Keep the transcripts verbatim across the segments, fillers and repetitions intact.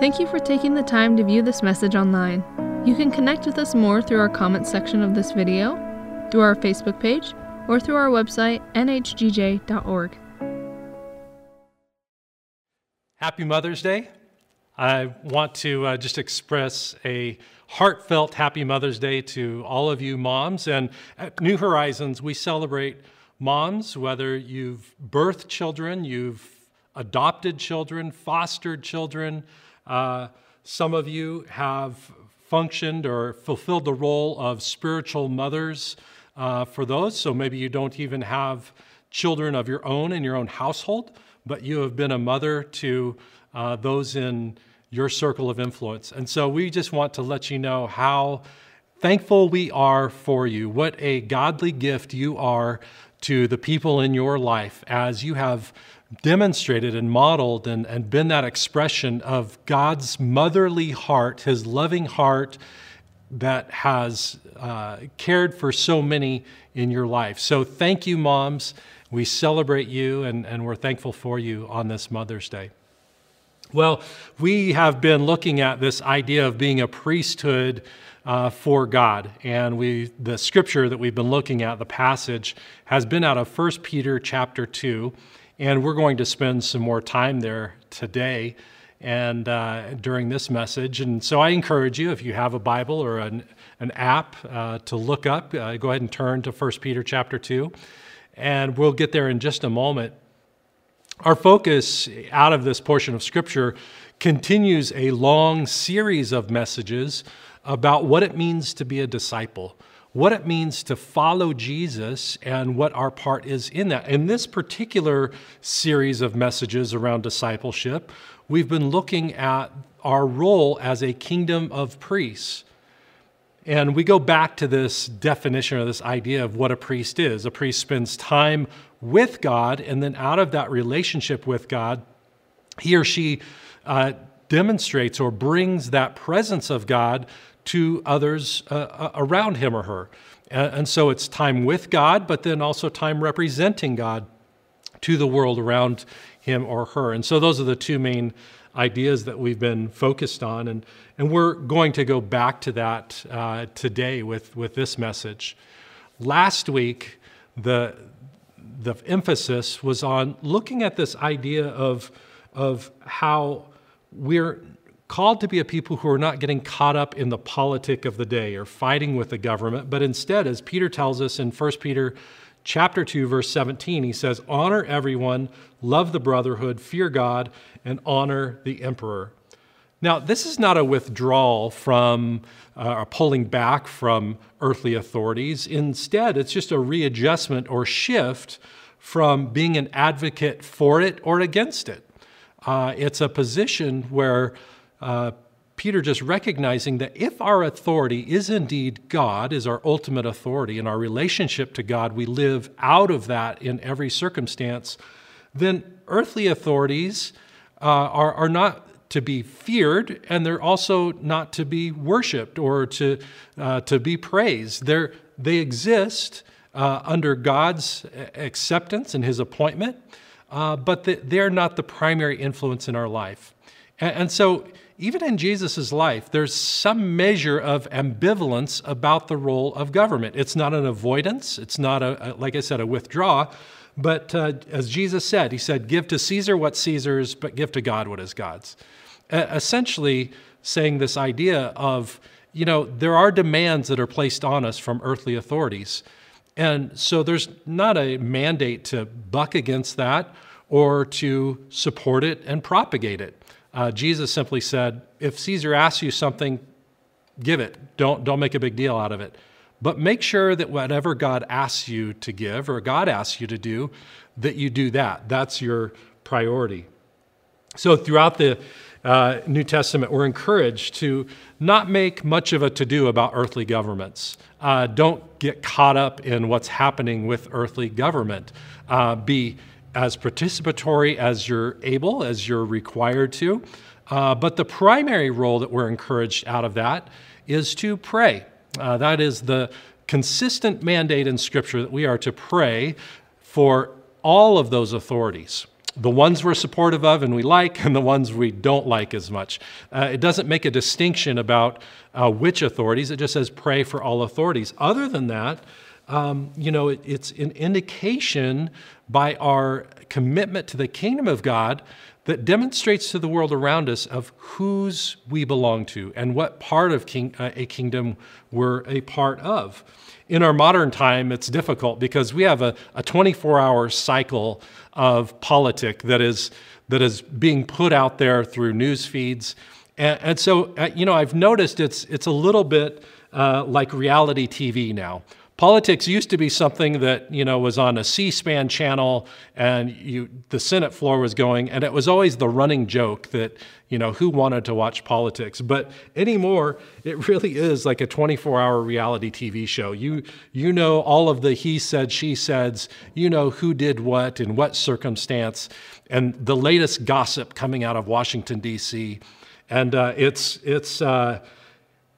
Thank you for taking the time to view this message online. You can connect with us more through our comments section of this video, through our Facebook page, or through our website, N H G J dot org. Happy Mother's Day. I want to uh, just express a heartfelt Happy Mother's Day to all of you moms. And at New Horizons, we celebrate moms, whether you've birthed children, you've adopted children, fostered children. Uh, some of you have functioned or fulfilled the role of spiritual mothers uh, for those. So maybe you don't even have children of your own in your own household, but you have been a mother to uh, those in your circle of influence. And so we just want to let you know how thankful we are for you, what a godly gift you are to the people in your life as you have demonstrated and modeled and, and been that expression of God's motherly heart, his loving heart that has uh, cared for so many in your life. So thank you, moms. We celebrate you and, and we're thankful for you on this Mother's Day. Well, we have been looking at this idea of being a priesthood uh, for God. And we, the scripture that we've been looking at, the passage, has been out of First Peter chapter two. And we're going to spend some more time there today and uh, during this message. And so I encourage you, if you have a Bible or an, an app uh, to look up, uh, go ahead and turn to First Peter chapter two. And we'll get there in just a moment. Our focus out of this portion of Scripture continues a long series of messages about what it means to be a disciple, what it means to follow Jesus, and what our part is in that. In this particular series of messages around discipleship, we've been looking at our role as a kingdom of priests. And we go back to this definition or this idea of what a priest is. A priest spends time with God, and then out of that relationship with God, he or she uh, demonstrates or brings that presence of God to others uh, around him or her. And so it's time with God, but then also time representing God to the world around him or her. And so those are the two main ideas that we've been focused on. And, and we're going to go back to that uh, today with, with this message. Last week, the, the emphasis was on looking at this idea of, of how we're called to be a people who are not getting caught up in the politic of the day or fighting with the government, but instead, as Peter tells us in First Peter chapter two, verse seventeen, he says, honor everyone, love the brotherhood, fear God, and honor the emperor. Now, this is not a withdrawal from uh, or pulling back from earthly authorities. Instead, it's just a readjustment or shift from being an advocate for it or against it. Uh, it's a position where Uh, Peter just recognizing that if our authority is indeed God, is our ultimate authority, and our relationship to God, we live out of that in every circumstance, then earthly authorities uh, are, are not to be feared, and they're also not to be worshipped or to, uh, to be praised. They're, they exist uh, under God's acceptance and his appointment, uh, but the, they're not the primary influence in our life. And, and so, even in Jesus' life, there's some measure of ambivalence about the role of government. It's not an avoidance. It's not, a, a like I said, a withdrawal. But uh, as Jesus said, he said, give to Caesar what's Caesar's, but give to God what is God's. Uh, essentially saying this idea of, you know, there are demands that are placed on us from earthly authorities. And so there's not a mandate to buck against that or to support it and propagate it. Uh, Jesus simply said, if Caesar asks you something, give it. Don't, don't make a big deal out of it. But make sure that whatever God asks you to give or God asks you to do, that you do that. That's your priority. So throughout the uh, New Testament, we're encouraged to not make much of a to-do about earthly governments. Uh, don't get caught up in what's happening with earthly government. Uh, be as participatory as you're able, as you're required to. Uh, but the primary role that we're encouraged out of that is to pray. Uh, that is the consistent mandate in Scripture that we are to pray for all of those authorities. the ones we're supportive of and we like, and the ones we don't like as much. Uh, it doesn't make a distinction about uh, which authorities. It just says pray for all authorities. Other than that, um, you know, it, it's an indication by our commitment to the kingdom of God that demonstrates to the world around us of whose we belong to and what part of king, uh, a kingdom we're a part of. In our modern time, it's difficult because we have a twenty-four hour cycle of politic that is, that is being put out there through news feeds. And, and so, uh, you know, I've noticed it's, it's a little bit uh, like reality T V now. Politics used to be something that, you know, was on a C-SPAN channel, and you, the Senate floor was going, and it was always the running joke that, you know, who wanted to watch politics? But anymore, it really is like a twenty-four hour reality T V show. You, you know all of the he said, she saids, you know who did what in what circumstance, and the latest gossip coming out of Washington, D C, and uh, it's, it's, uh,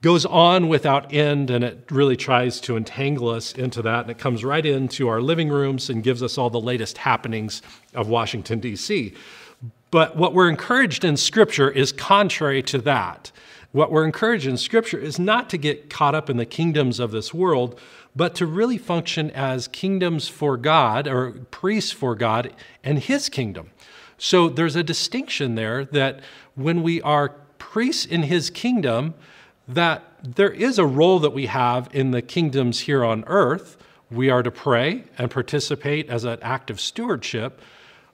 goes on without end, and it really tries to entangle us into that, and it comes right into our living rooms and gives us all the latest happenings of Washington, D C. But what we're encouraged in Scripture is contrary to that. What we're encouraged in Scripture is not to get caught up in the kingdoms of this world, but to really function as kingdoms for God, or priests for God and His kingdom. So there's a distinction there that when we are priests in His kingdom, that there is a role that we have in the kingdoms here on earth. We are to pray and participate as an act of stewardship,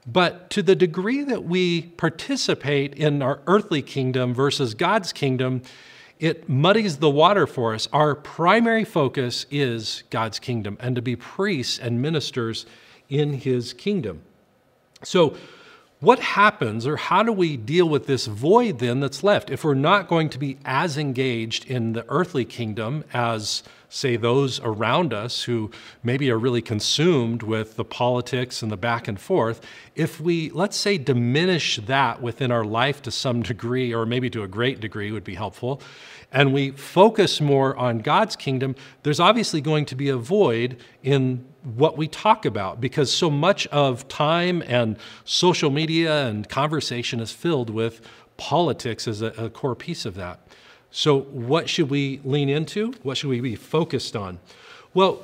but to the degree that we participate in our earthly kingdom versus God's kingdom, it muddies the water for us. Our primary focus is God's kingdom and to be priests and ministers in His kingdom. So what happens, or how do we deal with this void then that's left if we're not going to be as engaged in the earthly kingdom as, say, those around us who maybe are really consumed with the politics and the back and forth? If we, let's say, diminish that within our life to some degree, or maybe to a great degree would be helpful, and we focus more on God's kingdom, there's obviously going to be a void in what we talk about, because so much of time and social media and conversation is filled with politics as a, a core piece of that. So what should we lean into? What should we be focused on? Well,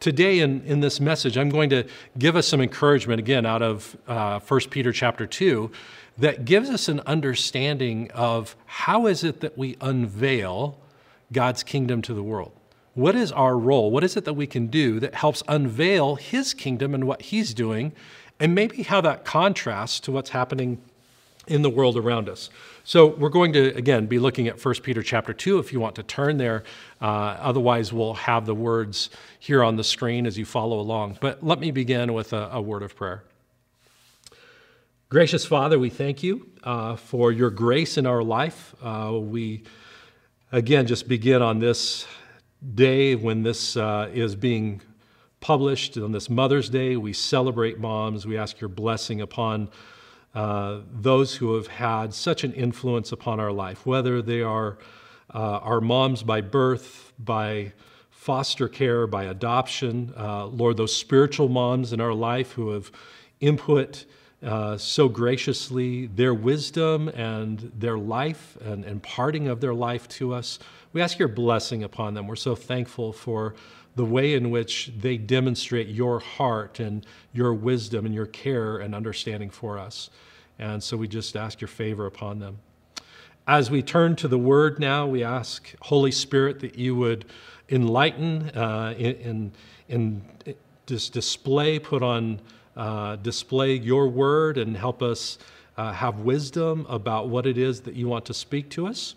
today in, in this message, I'm going to give us some encouragement, again, out of uh, First Peter chapter two, that gives us an understanding of how is it that we unveil God's kingdom to the world. What is our role? What is it that we can do that helps unveil His kingdom and what He's doing, and maybe how that contrasts to what's happening in the world around us? So we're going to, again, be looking at First Peter chapter two if you want to turn there. Uh, otherwise, we'll have the words here on the screen as you follow along. But let me begin with a, a word of prayer. Gracious Father, we thank you uh, for your grace in our life. Uh, we, again, just begin on this day when this uh, is being published, on this Mother's Day. We celebrate moms. We ask your blessing upon uh, those who have had such an influence upon our life, whether they are uh, our moms by birth, by foster care, by adoption. Uh, Lord, those spiritual moms in our life who have input uh, so graciously their wisdom and their life and imparting of their life to us. We ask your blessing upon them. We're so thankful for the way in which they demonstrate your heart and your wisdom and your care and understanding for us. And so we just ask your favor upon them. As we turn to the Word now, we ask, Holy Spirit, that you would enlighten uh, and, and just display, put on uh, display your Word, and help us uh, have wisdom about what it is that you want to speak to us.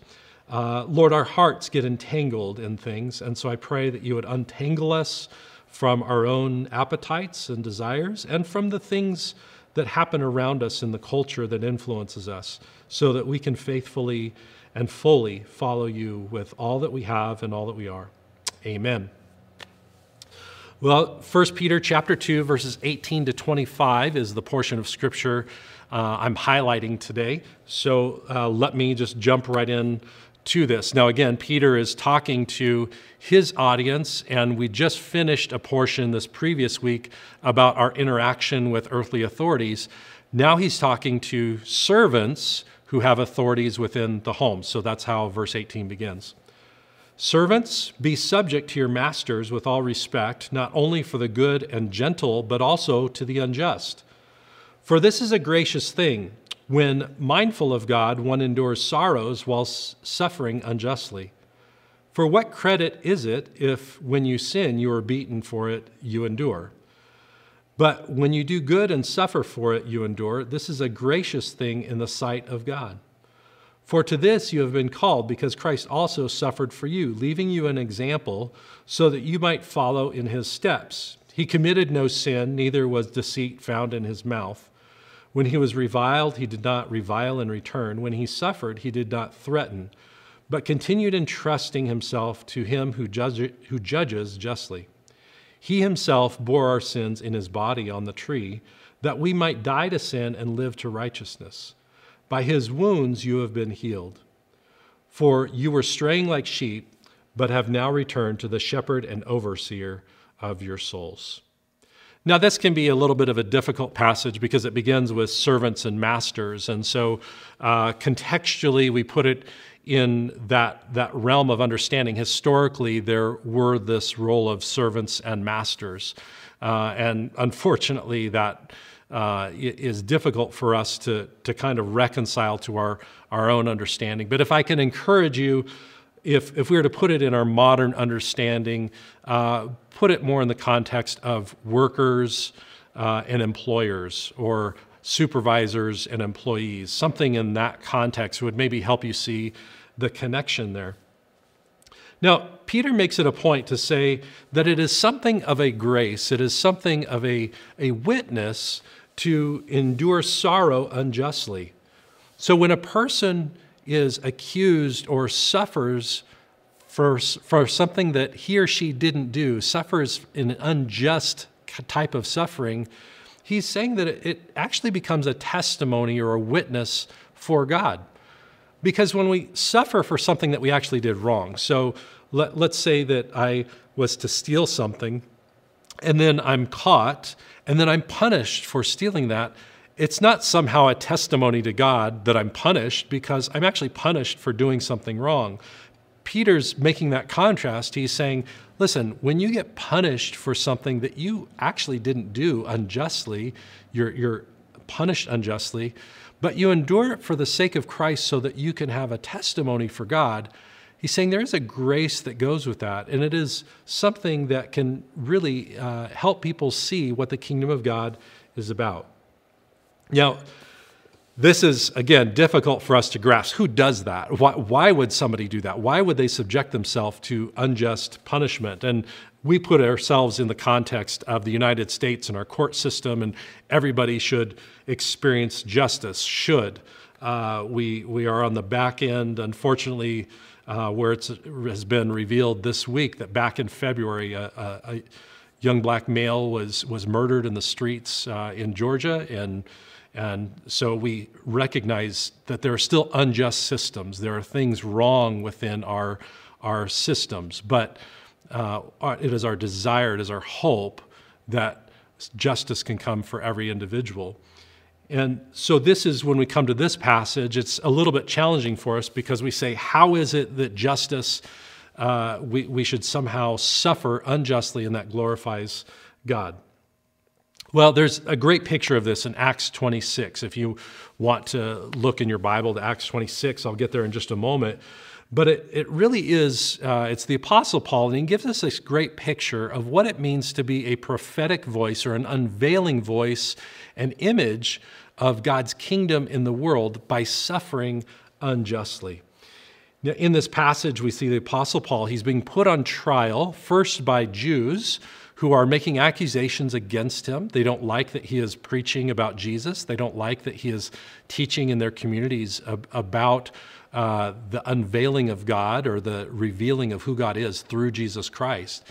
Uh, Lord, our hearts get entangled in things, and so I pray that you would untangle us from our own appetites and desires and from the things that happen around us in the culture that influences us, so that we can faithfully and fully follow you with all that we have and all that we are. Amen. Well, First Peter chapter two, verses eighteen to twenty-five is the portion of Scripture uh, I'm highlighting today. So uh, let me just jump right in to this. Now again, Peter is talking to his audience, and we just finished a portion this previous week about our interaction with earthly authorities. Now he's talking to servants who have authorities within the home. So that's how verse eighteen begins. Servants, be subject to your masters with all respect, not only for the good and gentle, but also to the unjust. For this is a gracious thing, when mindful of God, one endures sorrows while suffering unjustly. For what credit is it if, when you sin, you are beaten for it, you endure? But when you do good and suffer for it, you endure. This is a gracious thing in the sight of God. For to this you have been called, because Christ also suffered for you, leaving you an example so that you might follow in his steps. He committed no sin, neither was deceit found in his mouth. When he was reviled, he did not revile in return. When he suffered, he did not threaten, but continued entrusting himself to him who, judge, who judges justly. He himself bore our sins in his body on the tree, that we might die to sin and live to righteousness. By his wounds you have been healed. For you were straying like sheep, but have now returned to the shepherd and overseer of your souls. Now, this can be a little bit of a difficult passage because it begins with servants and masters. And so uh, contextually, we put it in that, that realm of understanding. Historically, there were this role of servants and masters. Uh, and unfortunately, that uh, is difficult for us to, to kind of reconcile to our, our own understanding. But if I can encourage you, If, if we were to put it in our modern understanding, uh, put it more in the context of workers uh, and employers, or supervisors and employees. Something in that context would maybe help you see the connection there. Now, Peter makes it a point to say that it is something of a grace, it is something of a, a witness to endure sorrow unjustly. So when a person is accused or suffers for, for something that he or she didn't do, suffers an unjust type of suffering, he's saying that it actually becomes a testimony or a witness for God. Because when we suffer for something that we actually did wrong, so let, let's say that I was to steal something, and then I'm caught, and then I'm punished for stealing that, it's not somehow a testimony to God that I'm punished, because I'm actually punished for doing something wrong. Peter's making that contrast. He's saying, listen, when you get punished for something that you actually didn't do unjustly, you're, you're punished unjustly, but you endure it for the sake of Christ so that you can have a testimony for God. He's saying there is a grace that goes with that, and it is something that can really uh, help people see what the kingdom of God is about. Now, this is, again, difficult for us to grasp. Who does that? Why, why would somebody do that? Why would they subject themselves to unjust punishment? And we put ourselves in the context of the United States and our court system, and everybody should experience justice, should. Uh, we, we are on the back end, unfortunately, uh, where it's, it has been revealed this week that back in February, a, a, a young black male was, was murdered in the streets uh, in Georgia, and And so we recognize that there are still unjust systems. There are things wrong within our, our systems, but uh, it is our desire, it is our hope that justice can come for every individual. And so this is, when we come to this passage, it's a little bit challenging for us, because we say, how is it that justice, uh, we, we should somehow suffer unjustly and that glorifies God? Well, there's a great picture of this in Acts twenty-six. If you want to look in your Bible to Acts twenty-six, I'll get there in just a moment. But it, it really is, uh, it's the Apostle Paul, and he gives us this great picture of what it means to be a prophetic voice, or an unveiling voice, an image of God's kingdom in the world by suffering unjustly. Now, in this passage, we see the Apostle Paul. He's being put on trial, first by Jews, who are making accusations against him. They don't like that he is preaching about Jesus. They don't like that he is teaching in their communities ab- about uh, the unveiling of God, or the revealing of who God is through Jesus Christ.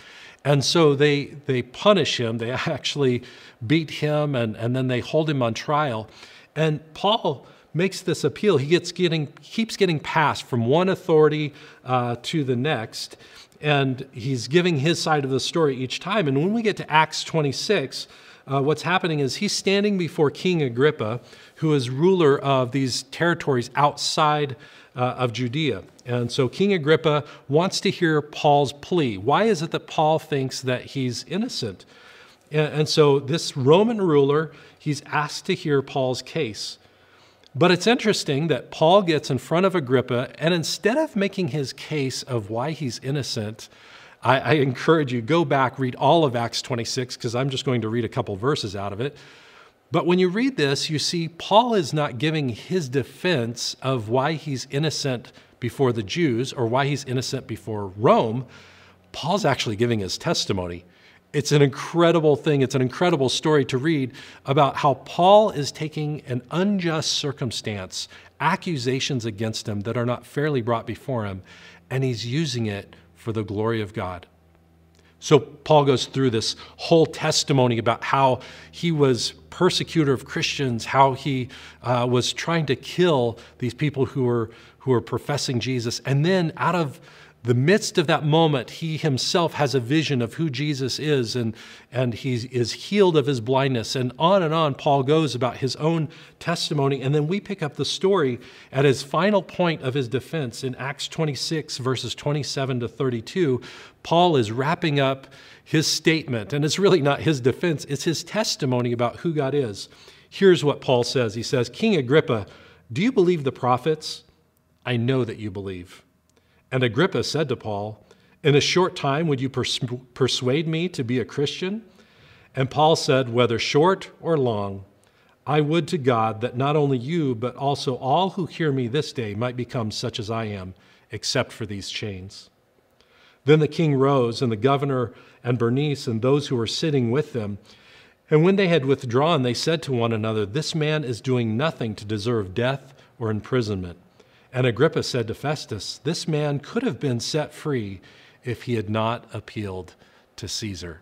And so they, they punish him. They actually beat him, and, and then they hold him on trial. And Paul makes this appeal. He gets getting, keeps getting passed from one authority uh, to the next, and he's giving his side of the story each time. And when we get to Acts twenty-six, uh, what's happening is he's standing before King Agrippa, who is ruler of these territories outside uh, of Judea. And so King Agrippa wants to hear Paul's plea. Why is it that Paul thinks that he's innocent? And so this Roman ruler, he's asked to hear Paul's case. But it's interesting that Paul gets in front of Agrippa, and instead of making his case of why he's innocent, I, I encourage you, go back, read all of Acts twenty-six, because I'm just going to read a couple verses out of it. But when you read this, you see Paul is not giving his defense of why he's innocent before the Jews or why he's innocent before Rome. Paul's actually giving his testimony. It's an incredible thing. It's an incredible story to read about how Paul is taking an unjust circumstance, accusations against him that are not fairly brought before him, and he's using it for the glory of God. So Paul goes through this whole testimony about how he was persecutor of Christians, how he uh, was trying to kill these people who were, who were professing Jesus. And then out of the midst of that moment, he himself has a vision of who Jesus is, and, and he is healed of his blindness. And on and on Paul goes about his own testimony. And then we pick up the story at his final point of his defense in Acts twenty-six, verses twenty-seven to thirty-two. Paul is wrapping up his statement, and it's really not his defense. It's his testimony about who God is. Here's what Paul says. He says, "King Agrippa, do you believe the prophets? I know that you believe." And Agrippa said to Paul, "In a short time, would you pers- persuade me to be a Christian?" And Paul said, "Whether short or long, I would to God that not only you, but also all who hear me this day might become such as I am, except for these chains." Then the king rose, and the governor and Bernice and those who were sitting with them. And when they had withdrawn, they said to one another, "This man is doing nothing to deserve death or imprisonment." And Agrippa said to Festus, "This man could have been set free if he had not appealed to Caesar."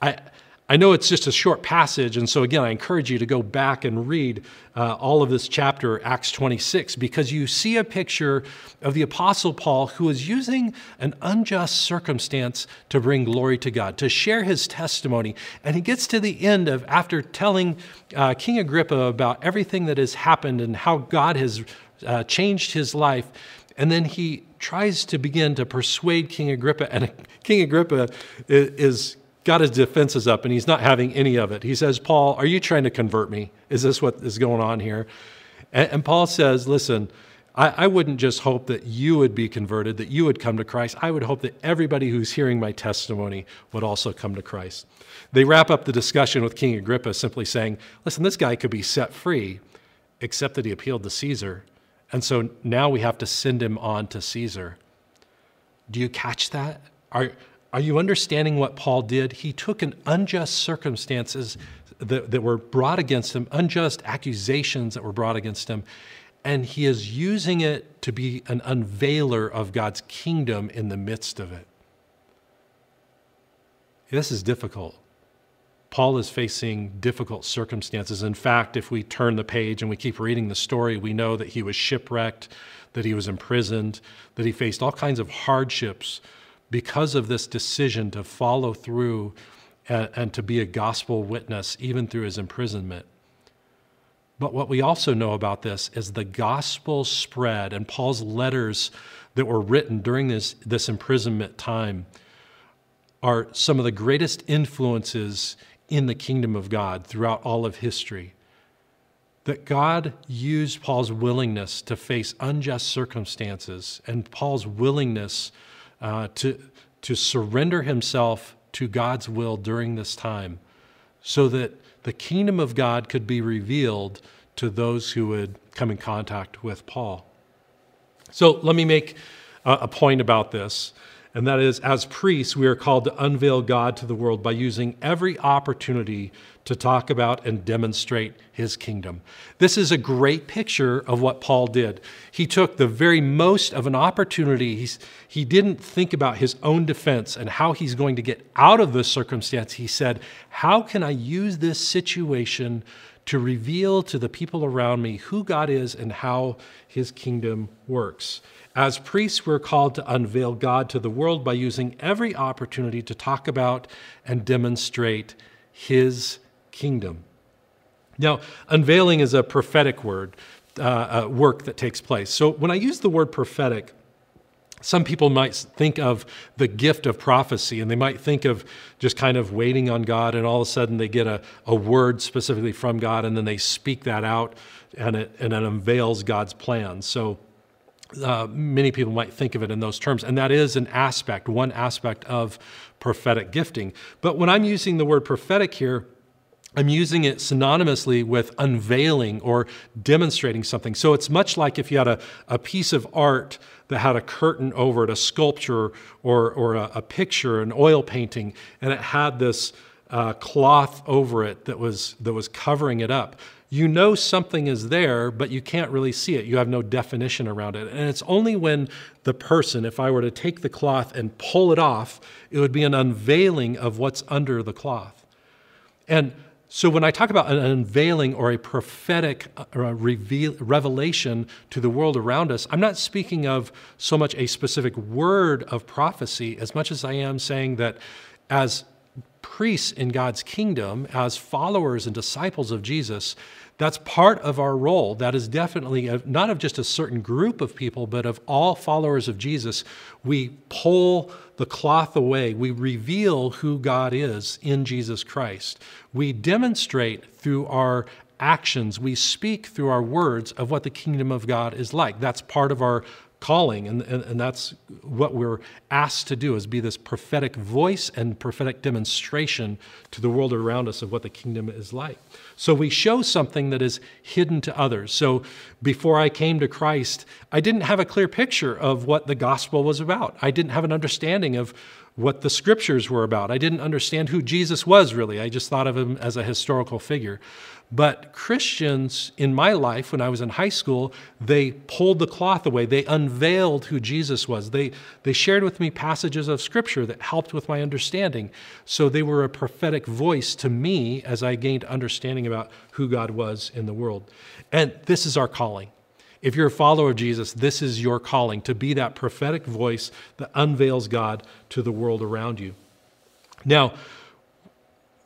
I I know it's just a short passage, and so again, I encourage you to go back and read uh, all of this chapter, Acts twenty-six, because you see a picture of the Apostle Paul, who is using an unjust circumstance to bring glory to God, to share his testimony. And he gets to the end of, after telling uh, King Agrippa about everything that has happened and how God has uh, changed his life, and then he tries to begin to persuade King Agrippa, and King Agrippa is, is got his defenses up, and he's not having any of it. He says, "Paul, are you trying to convert me? Is this what is going on here?" And, and Paul says, "Listen, I, I wouldn't just hope that you would be converted, that you would come to Christ. I would hope that everybody who's hearing my testimony would also come to Christ." They wrap up the discussion with King Agrippa simply saying, "Listen, this guy could be set free, except that he appealed to Caesar. And so now we have to send him on to Caesar." Do you catch that? Are Are you understanding what Paul did? He took an unjust circumstances that, that were brought against him, unjust accusations that were brought against him, and he is using it to be an unveiler of God's kingdom in the midst of it. This is difficult. Paul is facing difficult circumstances. In fact, if we turn the page and we keep reading the story, we know that he was shipwrecked, that he was imprisoned, that he faced all kinds of hardships because of this decision to follow through and, and to be a gospel witness, even through his imprisonment. But what we also know about this is the gospel spread, and Paul's letters that were written during this, this imprisonment time are some of the greatest influences in the kingdom of God throughout all of history. That God used Paul's willingness to face unjust circumstances and Paul's willingness Uh, to, to surrender himself to God's will during this time so that the kingdom of God could be revealed to those who would come in contact with Paul. So let me make a, a point about this. and that is, as priests, we are called to unveil God to the world by using every opportunity to talk about and demonstrate his kingdom. This is a great picture of what Paul did. He took the very most of an opportunity. He's, he didn't think about his own defense and how he's going to get out of this circumstance. He said, how can I use this situation to reveal to the people around me who God is and how his kingdom works? As priests, we're called to unveil God to the world by using every opportunity to talk about and demonstrate his kingdom. Now, unveiling is a prophetic word, uh, uh, work that takes place. So when I use the word prophetic, some people might think of the gift of prophecy, and they might think of just kind of waiting on God, and all of a sudden they get a, a word specifically from God, and then they speak that out, and it, and it unveils God's plan. So Uh, many people might think of it in those terms, and that is an aspect, one aspect of prophetic gifting. But when I'm using the word prophetic here, I'm using it synonymously with unveiling or demonstrating something. So it's much like if you had a, a piece of art that had a curtain over it, a sculpture or, or a, a picture, an oil painting, and it had this uh, cloth over it that was, that was covering it up. You know something is there, but you can't really see it. You have no definition around it. And it's only when the person, if I were to take the cloth and pull it off, it would be an unveiling of what's under the cloth. And so when I talk about an unveiling or a prophetic reveal, revelation to the world around us, I'm not speaking of so much a specific word of prophecy as much as I am saying that as priests in God's kingdom, as followers and disciples of Jesus, that's part of our role. That is definitely a, not of just a certain group of people, but of all followers of Jesus. We pull the cloth away. We reveal who God is in Jesus Christ. We demonstrate through our actions. We speak through our words of what the kingdom of God is like. That's part of our calling, and, and, and that's what we're asked to do, is be this prophetic voice and prophetic demonstration to the world around us of what the kingdom is like. So we show something that is hidden to others. So before I came to Christ, I didn't have a clear picture of what the gospel was about. I didn't have an understanding of what the scriptures were about. I didn't understand who Jesus was, really. I just thought of him as a historical figure. But Christians in my life, when I was in high school, they pulled the cloth away. They unveiled who Jesus was. They, they shared with me passages of scripture that helped with my understanding. So they were a prophetic voice to me as I gained understanding about who God was in the world. And this is our calling. If you're a follower of Jesus, this is your calling, to be that prophetic voice that unveils God to the world around you. Now,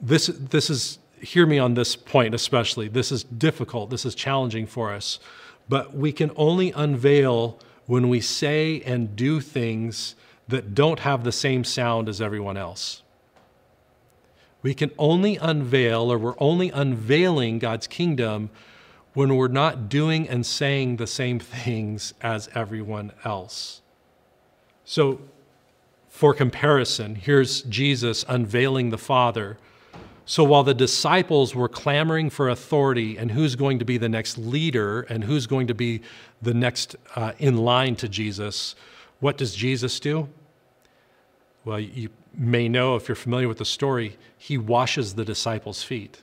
this, this is... hear me on this point especially. This is difficult. This is challenging for us. But we can only unveil when we say and do things that don't have the same sound as everyone else. We can only unveil, or we're only unveiling God's kingdom when we're not doing and saying the same things as everyone else. So, for comparison, here's Jesus unveiling the Father. So while the disciples were clamoring for authority and who's going to be the next leader and who's going to be the next uh, in line to Jesus, what does Jesus do? Well, you may know if you're familiar with the story, he washes the disciples' feet.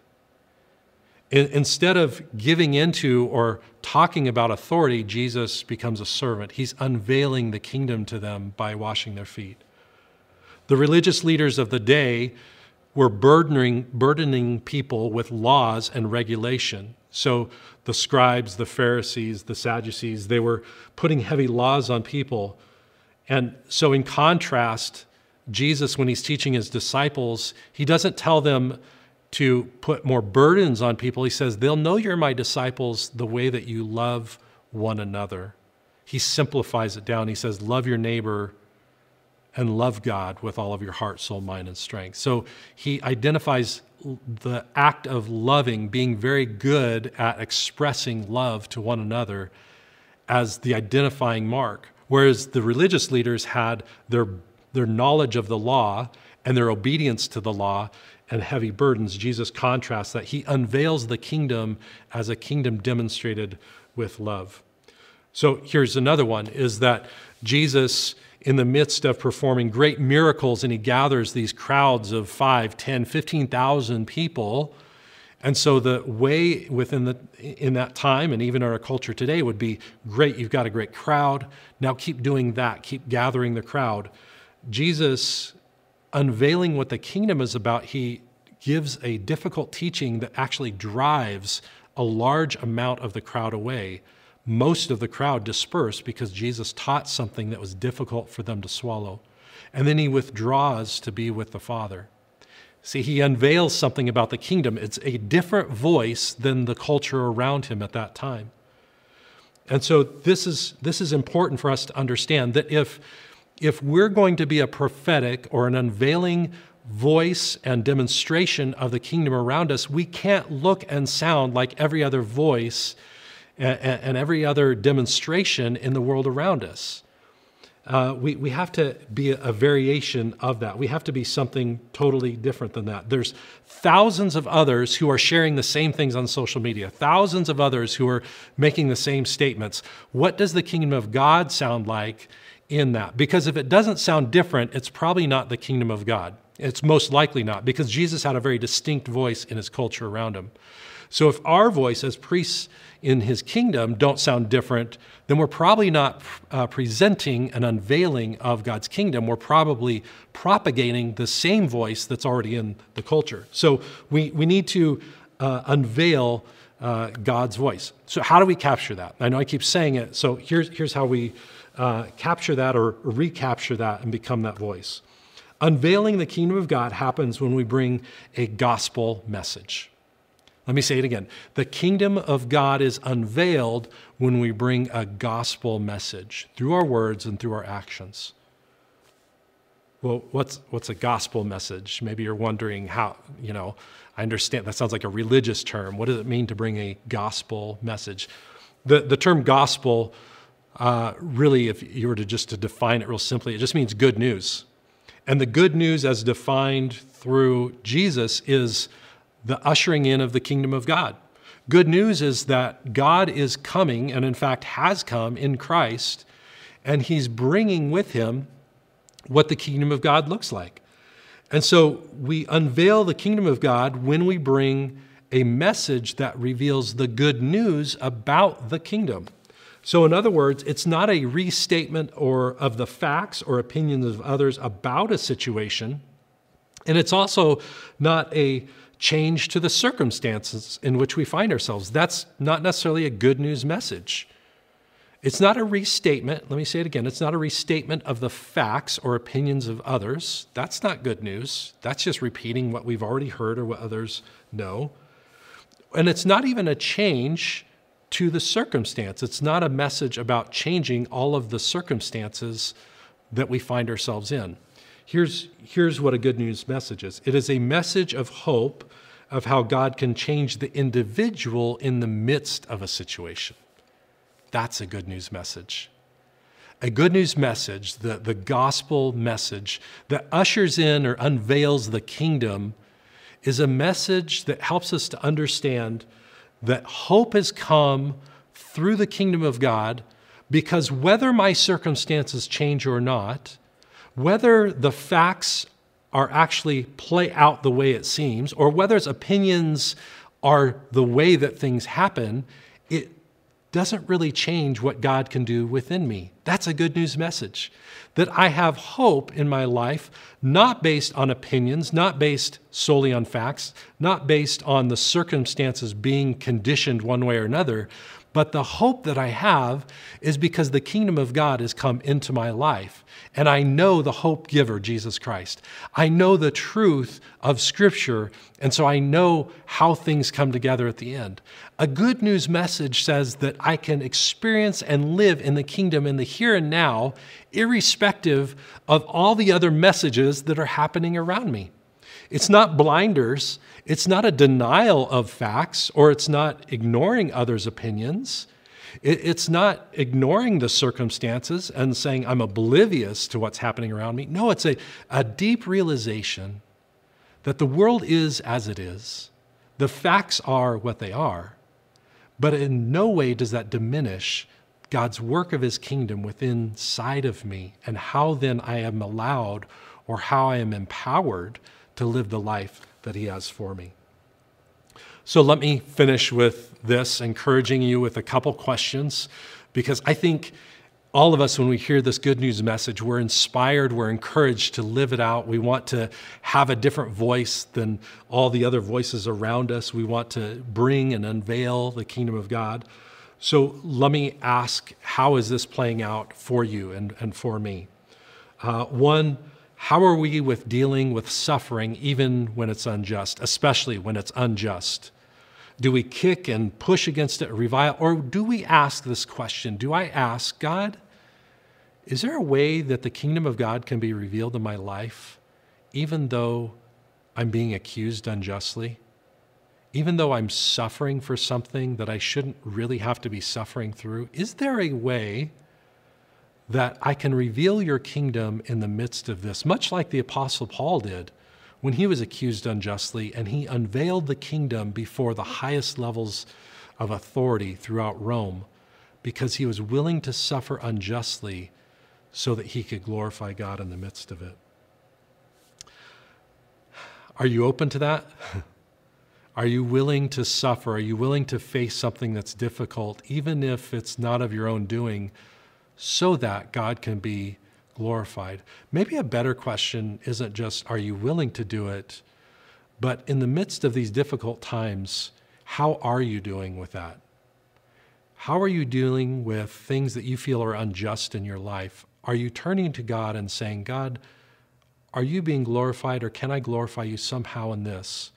In instead of giving into or talking about authority, Jesus becomes a servant. He's unveiling the kingdom to them by washing their feet. The religious leaders of the day were burdening, burdening people with laws and regulation. So the scribes, the Pharisees, the Sadducees, they were putting heavy laws on people. And so in contrast, Jesus, when he's teaching his disciples, he doesn't tell them to put more burdens on people. He says, they'll know you're my disciples the way that you love one another. He simplifies it down. He says, love your neighbor and love God with all of your heart, soul, mind, and strength. So he identifies the act of loving, being very good at expressing love to one another, as the identifying mark, whereas the religious leaders had their, their knowledge of the law and their obedience to the law and heavy burdens. Jesus contrasts that. He unveils the kingdom as a kingdom demonstrated with love. So here's another one, is that Jesus, in the midst of performing great miracles, and he gathers these crowds of five, ten, fifteen thousand people. And so the way within the, in that time, and even our culture today, would be great, you've got a great crowd. Now keep doing that, keep gathering the crowd. Jesus, unveiling what the kingdom is about, he gives a difficult teaching that actually drives a large amount of the crowd away. Most of the crowd dispersed because Jesus taught something that was difficult for them to swallow. And then he withdraws to be with the Father. See, he unveils something about the kingdom. It's a different voice than the culture around him at that time. And so this is, this is important for us to understand, that if, if we're going to be a prophetic or an unveiling voice and demonstration of the kingdom around us, we can't look and sound like every other voice and, and every other demonstration in the world around us. Uh, we, we have to be a variation of that. We have to be something totally different than that. There's thousands of others who are sharing the same things on social media, thousands of others who are making the same statements. What does the kingdom of God sound like in that? Because if it doesn't sound different, it's probably not the kingdom of God. It's most likely not, because Jesus had a very distinct voice in his culture around him. So if our voice as priests in his kingdom don't sound different, then we're probably not uh, presenting an unveiling of God's kingdom. We're probably propagating the same voice that's already in the culture. So we, we need to uh, unveil uh, God's voice. So how do we capture that? I know I keep saying it. So here's, here's how we uh, capture that or recapture that and become that voice. Unveiling the kingdom of God happens when we bring a gospel message. Let me say it again. The kingdom of God is unveiled when we bring a gospel message through our words and through our actions. Well, what's, what's a gospel message? Maybe you're wondering how, you know, I understand that sounds like a religious term. What does it mean to bring a gospel message? The, the term gospel, uh, really, if you were to just to define it real simply, it just means good news. And the good news as defined through Jesus is the ushering in of the kingdom of God. Good news is that God is coming, and in fact has come in Christ, and he's bringing with him what the kingdom of God looks like. And so we unveil the kingdom of God when we bring a message that reveals the good news about the kingdom. So in other words, it's not a restatement or of the facts or opinions of others about a situation, and it's also not a change to the circumstances in which we find ourselves. That's not necessarily a good news message. It's not a restatement, let me say it again, it's not a restatement of the facts or opinions of others. That's not good news. That's just repeating what we've already heard or what others know. And it's not even a change to the circumstance. It's not a message about changing all of the circumstances that we find ourselves in. Here's, here's what a good news message is. It is a message of hope of how God can change the individual in the midst of a situation. That's a good news message. A good news message, the, the gospel message that ushers in or unveils the kingdom, is a message that helps us to understand that hope has come through the kingdom of God, because whether my circumstances change or not, whether the facts are actually play out the way it seems, or whether its opinions are the way that things happen, it doesn't really change what God can do within me. That's a good news message, that I have hope in my life, not based on opinions, not based solely on facts, not based on the circumstances being conditioned one way or another, but the hope that I have is because the kingdom of God has come into my life, and I know the hope giver, Jesus Christ. I know the truth of Scripture, and so I know how things come together at the end. A good news message says that I can experience and live in the kingdom in the here and now, irrespective of all the other messages that are happening around me. It's not blinders, it's not a denial of facts, or it's not ignoring others' opinions. It's not ignoring the circumstances and saying I'm oblivious to what's happening around me. No, it's a, a deep realization that the world is as it is. The facts are what they are, but in no way does that diminish God's work of his kingdom within side of me, and how then I am allowed or how I am empowered to live the life that he has for me. So let me finish with this, encouraging you with a couple questions, because I think all of us, when we hear this good news message, we're inspired, we're encouraged to live it out. We want to have a different voice than all the other voices around us. We want to bring and unveil the kingdom of God. So let me ask, how is this playing out for you and, and for me? Uh, one, how are we with dealing with suffering, even when it's unjust, especially when it's unjust? Do we kick and push against it, revile, or do we ask this question? Do I ask, God, is there a way that the kingdom of God can be revealed in my life, even though I'm being accused unjustly? Even though I'm suffering for something that I shouldn't really have to be suffering through, is there a way that I can reveal your kingdom in the midst of this? Much like the Apostle Paul did when he was accused unjustly, and he unveiled the kingdom before the highest levels of authority throughout Rome, because he was willing to suffer unjustly so that he could glorify God in the midst of it. Are you open to that? Are you willing to suffer? Are you willing to face something that's difficult, even if it's not of your own doing, so that God can be glorified? Maybe a better question isn't just, are you willing to do it? But in the midst of these difficult times, how are you doing with that? How are you dealing with things that you feel are unjust in your life? Are you turning to God and saying, God, are you being glorified, or can I glorify you somehow in this?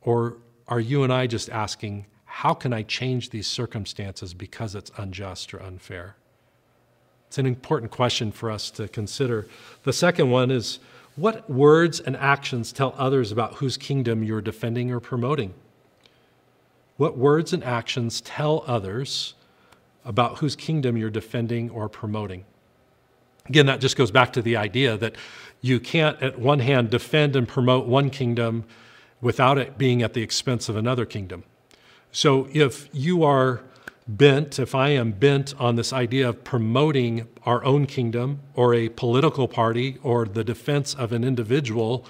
Or are you and I just asking, how can I change these circumstances because it's unjust or unfair? It's an important question for us to consider. The second one is, what words and actions tell others about whose kingdom you're defending or promoting? What words and actions tell others about whose kingdom you're defending or promoting? Again, that just goes back to the idea that you can't, at one hand, defend and promote one kingdom without it being at the expense of another kingdom. So if you are bent, if I am bent on this idea of promoting our own kingdom or a political party or the defense of an individual,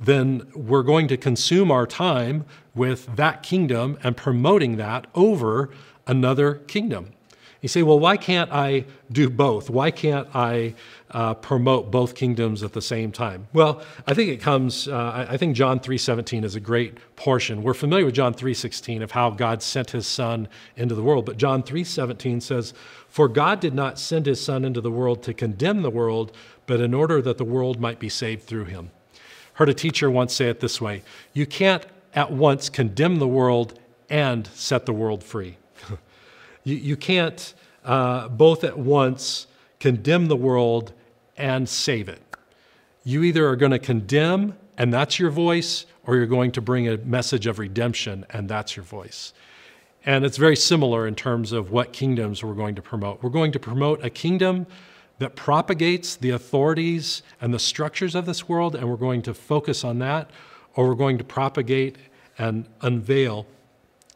then we're going to consume our time with that kingdom and promoting that over another kingdom. You say, well, why can't I do both? Why can't I uh, promote both kingdoms at the same time? Well, I think it comes, uh, I think John three seventeen is a great portion. We're familiar with John three sixteen of how God sent his son into the world. But John three seventeen says, for God did not send his son into the world to condemn the world, but in order that the world might be saved through him. Heard a teacher once say it this way, you can't at once condemn the world and set the world free. You, you can't uh, both at once condemn the world and save it. You either are going to condemn, and that's your voice, or you're going to bring a message of redemption, and that's your voice. And it's very similar in terms of what kingdoms we're going to promote. We're going to promote a kingdom that propagates the authorities and the structures of this world, and we're going to focus on that, or we're going to propagate and unveil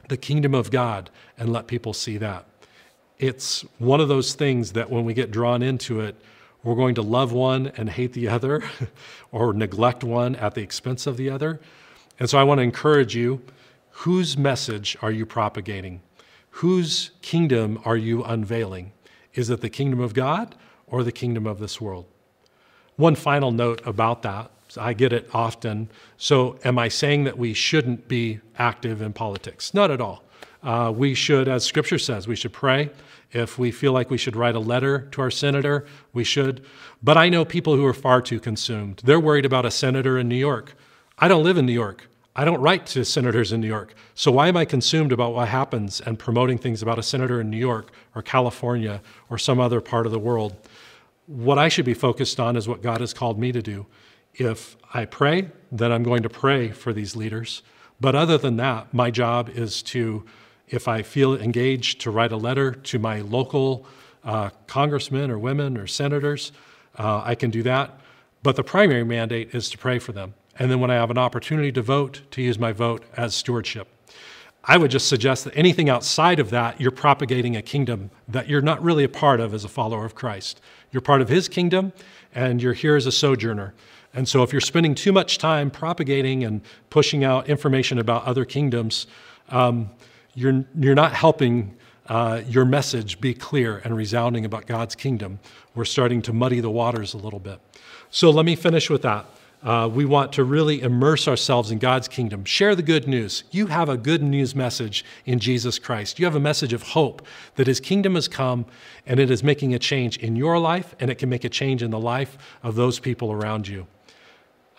the kingdom of God and let people see that. It's one of those things that when we get drawn into it, we're going to love one and hate the other or neglect one at the expense of the other. And so I want to encourage you, whose message are you propagating? Whose kingdom are you unveiling? Is it the kingdom of God or the kingdom of this world? One final note about that. I get it often. So am I saying that we shouldn't be active in politics? Not at all. Uh, we should, as Scripture says, we should pray. If we feel like we should write a letter to our senator, we should. But I know people who are far too consumed. They're worried about a senator in New York. I don't live in New York. I don't write to senators in New York. So why am I consumed about what happens and promoting things about a senator in New York or California or some other part of the world? What I should be focused on is what God has called me to do. If I pray, then I'm going to pray for these leaders. But other than that, my job is to, if I feel engaged, to write a letter to my local uh, congressmen or women or senators. Uh, I can do that. But the primary mandate is to pray for them. And then when I have an opportunity to vote, to use my vote as stewardship. I would just suggest that anything outside of that, you're propagating a kingdom that you're not really a part of as a follower of Christ. You're part of his kingdom, and you're here as a sojourner. And so if you're spending too much time propagating and pushing out information about other kingdoms, um, you're, you're not helping uh, your message be clear and resounding about God's kingdom. We're starting to muddy the waters a little bit. So let me finish with that. Uh, we want to really immerse ourselves in God's kingdom. Share the good news. You have a good news message in Jesus Christ. You have a message of hope that his kingdom has come and it is making a change in your life, and it can make a change in the life of those people around you.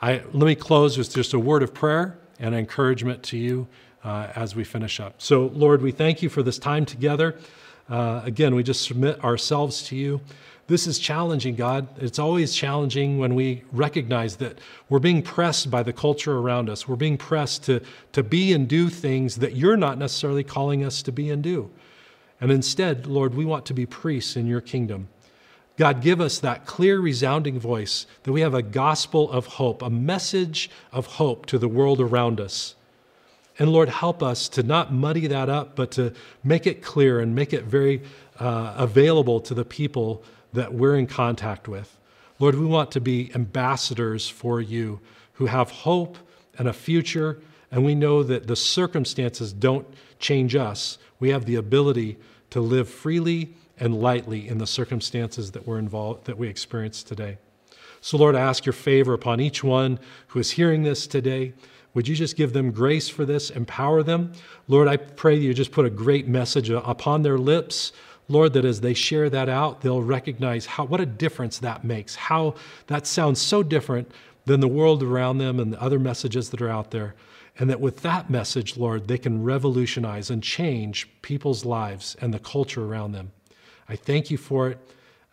I, let me close with just a word of prayer and encouragement to you uh, as we finish up. So, Lord, we thank you for this time together. Uh, again, we just submit ourselves to you. This is challenging, God. It's always challenging when we recognize that we're being pressed by the culture around us. We're being pressed to, to be and do things that you're not necessarily calling us to be and do. And instead, Lord, we want to be priests in your kingdom. God, give us that clear, resounding voice that we have a gospel of hope, a message of hope to the world around us. And Lord, help us to not muddy that up, but to make it clear and make it very uh, available to the people that we're in contact with. Lord, we want to be ambassadors for you who have hope and a future, and we know that the circumstances don't change us. We have the ability to live freely and lightly in the circumstances that we're involved, that we experience today. So Lord, I ask your favor upon each one who is hearing this today. Would you just give them grace for this, empower them? Lord, I pray you just put a great message upon their lips, Lord, that as they share that out, they'll recognize how, what a difference that makes, how that sounds so different than the world around them and the other messages that are out there. And that with that message, Lord, they can revolutionize and change people's lives and the culture around them. I thank you for it,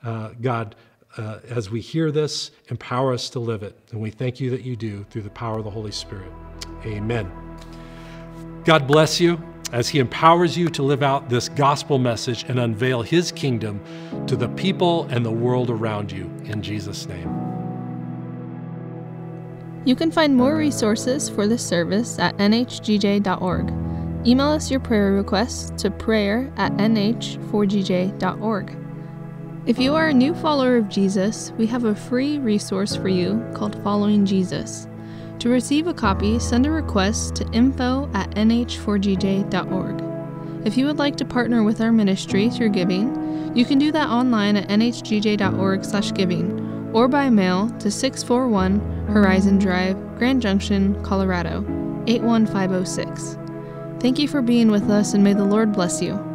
uh, God, uh, as we hear this, empower us to live it. And we thank you that you do through the power of the Holy Spirit. Amen. God bless you as he empowers you to live out this gospel message and unveil his kingdom to the people and the world around you, in Jesus' name. You can find more resources for this service at n h g j dot org. Email us your prayer requests to prayer at n h four g j dot org. If you are a new follower of Jesus, we have a free resource for you called Following Jesus. To receive a copy, send a request to info at n h four g j dot org. If you would like to partner with our ministry through giving, you can do that online at n h g j dot org slash giving or by mail to six four one Horizon Drive, Grand Junction, Colorado, eight one five oh six. Thank you for being with us, and may the Lord bless you.